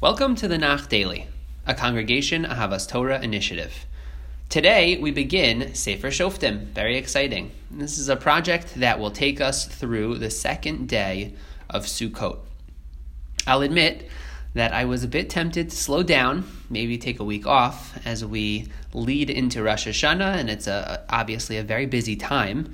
Welcome to the Nach Daily, a Congregation Ahavas Torah initiative. Today we begin Sefer Shoftim, very exciting. This is a project that will take us through the second day of Sukkot. I'll admit that I was a bit tempted to slow down, maybe take a week off as we lead into Rosh Hashanah, and it's obviously a very busy time.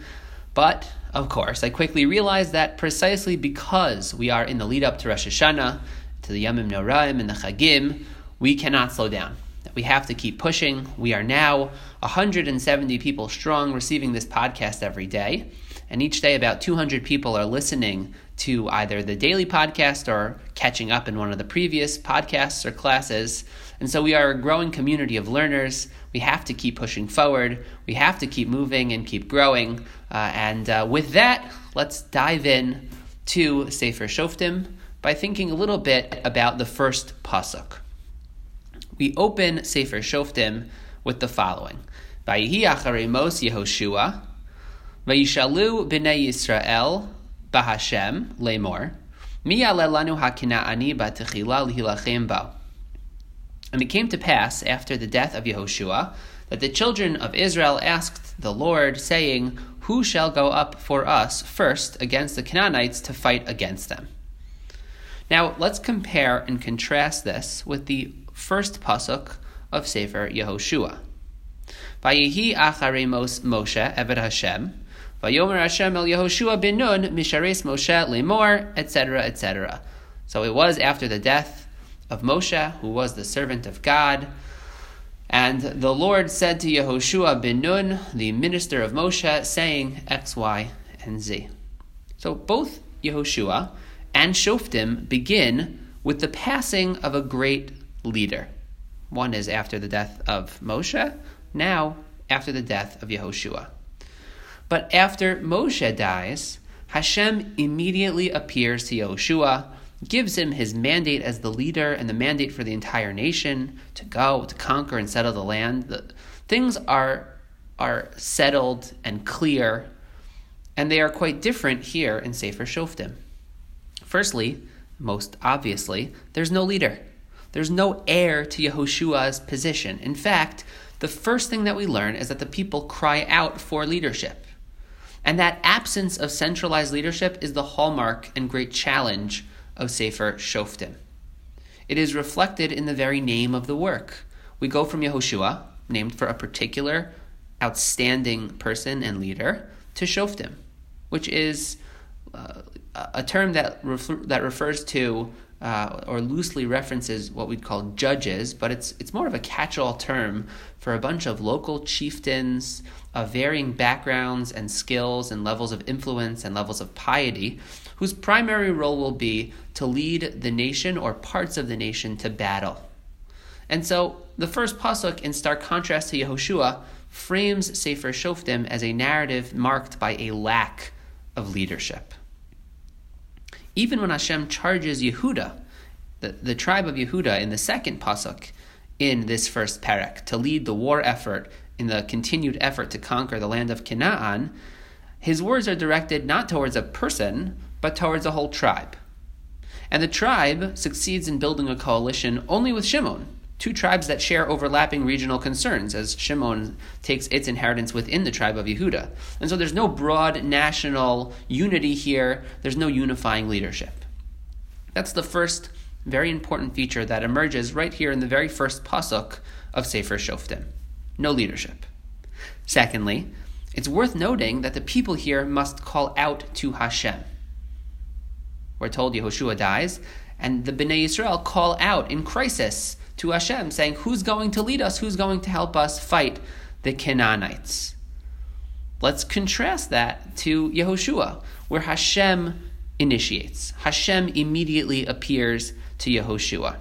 But, of course, I quickly realized that precisely because we are in the lead up to Rosh Hashanah, to the Yamim Noraim and the Chagim, we cannot slow down. We have to keep pushing. We are now 170 people strong receiving this podcast every day. And each day about 200 people are listening to either the daily podcast or catching up in one of the previous podcasts or classes. And so we are a growing community of learners. We have to keep pushing forward. We have to keep moving and keep growing. With that, let's dive in to Sefer Shoftim by thinking a little bit about the first Pasuk. We open Sefer Shoftim with the following. Vayihi acharei mos Yehoshua, vayishalu bnei Yisrael b'Hashem le'mor, mi ya'aleh lanu ha'Kena'ani ba'techila lehilachem bo. And it came to pass after the death of Yehoshua that the children of Israel asked the Lord, saying, "Who shall go up for us first against the Canaanites to fight against them?" Now, let's compare and contrast this with the first Pasuk of Sefer Yehoshua. Vayehi acharei Moshe eved Hashem, vayomer Hashem el Yehoshua ben Nun, mishareis Moshe lemor, etc., etc. So it was after the death of Moshe, who was the servant of God, and the Lord said to Yehoshua ben Nun, the minister of Moshe, saying X, Y, and Z. So both Yehoshua and Shoftim begin with the passing of a great leader. One is after the death of Moshe, now after the death of Yehoshua. But after Moshe dies, Hashem immediately appears to Yehoshua, gives him his mandate as the leader and the mandate for the entire nation to go, to conquer and settle the land. Things are settled and clear, and they are quite different here in Sefer Shoftim. Firstly, most obviously, there's no leader. There's no heir to Yehoshua's position. In fact, the first thing that we learn is that the people cry out for leadership. And that absence of centralized leadership is the hallmark and great challenge of Sefer Shoftim. It is reflected in the very name of the work. We go from Yehoshua, named for a particular outstanding person and leader, to Shoftim, which is a term that refers to or loosely references what we'd call judges, but it's more of a catch-all term for a bunch of local chieftains of varying backgrounds and skills and levels of influence and levels of piety, whose primary role will be to lead the nation or parts of the nation to battle. And so the first Pasuk, in stark contrast to Yehoshua, frames Sefer Shoftim as a narrative marked by a lack of leadership. Even when Hashem charges Yehuda, the tribe of Yehuda, in the second Pasuk in this first Perek, to lead the war effort in the continued effort to conquer the land of Kena'an, his words are directed not towards a person, but towards a whole tribe. And the tribe succeeds in building a coalition only with Shimon, two tribes that share overlapping regional concerns, as Shimon takes its inheritance within the tribe of Yehuda. And so there's no broad national unity here. There's no unifying leadership. That's the first very important feature that emerges right here in the very first Pasuk of Sefer Shoftim. No leadership. Secondly, it's worth noting that the people here must call out to Hashem. We're told Yehoshua dies, and the Bnei Yisrael call out in crisis to Hashem, saying, "Who's going to lead us? Who's going to help us fight the Canaanites?" Let's contrast that to Yehoshua, where Hashem initiates. Hashem immediately appears to Yehoshua.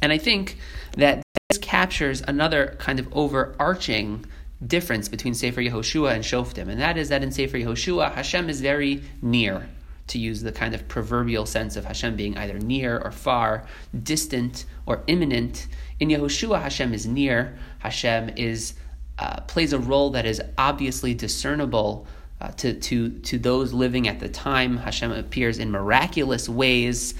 And I think that this captures another kind of overarching difference between Sefer Yehoshua and Shoftim, and that is that in Sefer Yehoshua, Hashem is very near, to use the kind of proverbial sense of Hashem being either near or far, distant or imminent. In Yehoshua, Hashem is near. Hashem is plays a role that is obviously discernible to those living at the time. Hashem appears in miraculous ways.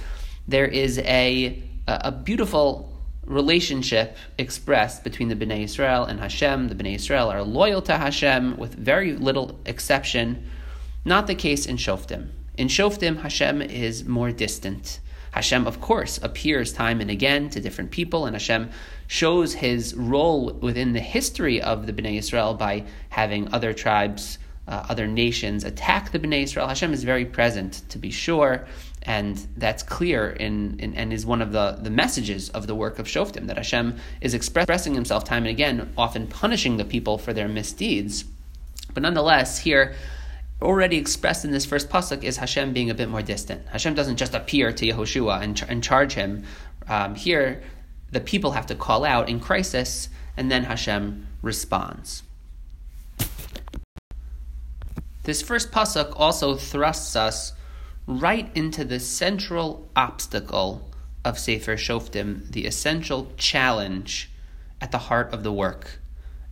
There is a a beautiful relationship expressed between the Bnei Yisrael and Hashem. The Bnei Yisrael are loyal to Hashem with very little exception. Not the case in Shoftim. In Shoftim, Hashem is more distant. Hashem, of course, appears time and again to different people, and Hashem shows his role within the history of the Bnei Yisrael by having other tribes, other nations attack the Bnei Yisrael. Hashem is very present, to be sure, and that's clear and is one of the messages of the work of Shoftim, that Hashem is expressing himself time and again, often punishing the people for their misdeeds. But nonetheless, here, already expressed in this first pasuk is Hashem being a bit more distant. Hashem doesn't just appear to Yehoshua and charge him. Here, the people have to call out in crisis, and then Hashem responds. This first pasuk also thrusts us right into the central obstacle of Sefer Shoftim, the essential challenge at the heart of the work.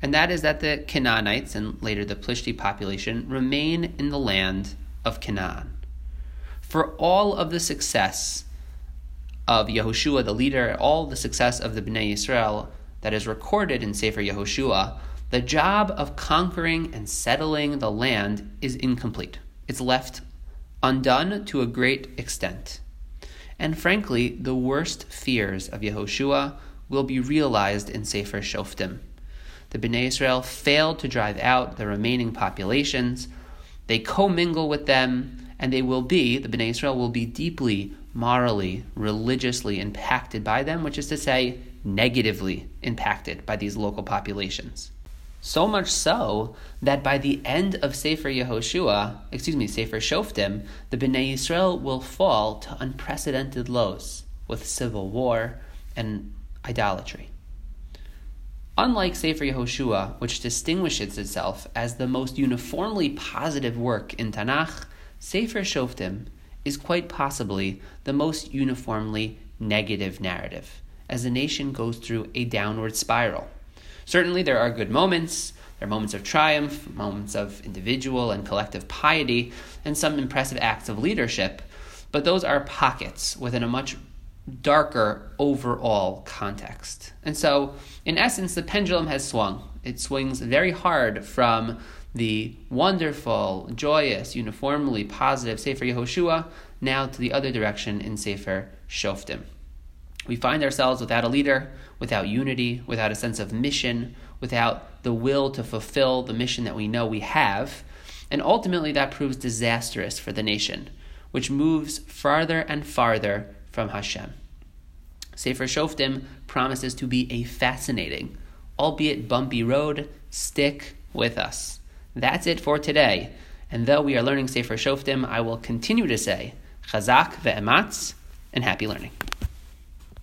And that is that the Canaanites, and later the Plishti population, remain in the land of Canaan. For all of the success of Yehoshua, the leader, all the success of the Bnei Yisrael that is recorded in Sefer Yehoshua, the job of conquering and settling the land is incomplete. It's left undone to a great extent. And frankly, the worst fears of Yehoshua will be realized in Sefer Shoftim. The Bnei Yisrael failed to drive out the remaining populations. They commingle with them, and the Bnei Yisrael will be deeply, morally, religiously impacted by them, which is to say, negatively impacted by these local populations. So much so that by the end of Sefer Shoftim, the Bnei Yisrael will fall to unprecedented lows with civil war and idolatry. Unlike Sefer Yehoshua, which distinguishes itself as the most uniformly positive work in Tanakh, Sefer Shoftim is quite possibly the most uniformly negative narrative, as the nation goes through a downward spiral. Certainly there are good moments, there are moments of triumph, moments of individual and collective piety, and some impressive acts of leadership, but those are pockets within a much darker overall context. And so, in essence, the pendulum has swung. It swings very hard from the wonderful, joyous, uniformly positive Sefer Yehoshua now to the other direction in Sefer Shoftim. We find ourselves without a leader, without unity, without a sense of mission, without the will to fulfill the mission that we know we have, and ultimately that proves disastrous for the nation, which moves farther and farther from Hashem. Sefer Shoftim promises to be a fascinating, albeit bumpy road. Stick with us. That's it for today. And though we are learning Sefer Shoftim, I will continue to say Chazak ve'ematz, and happy learning.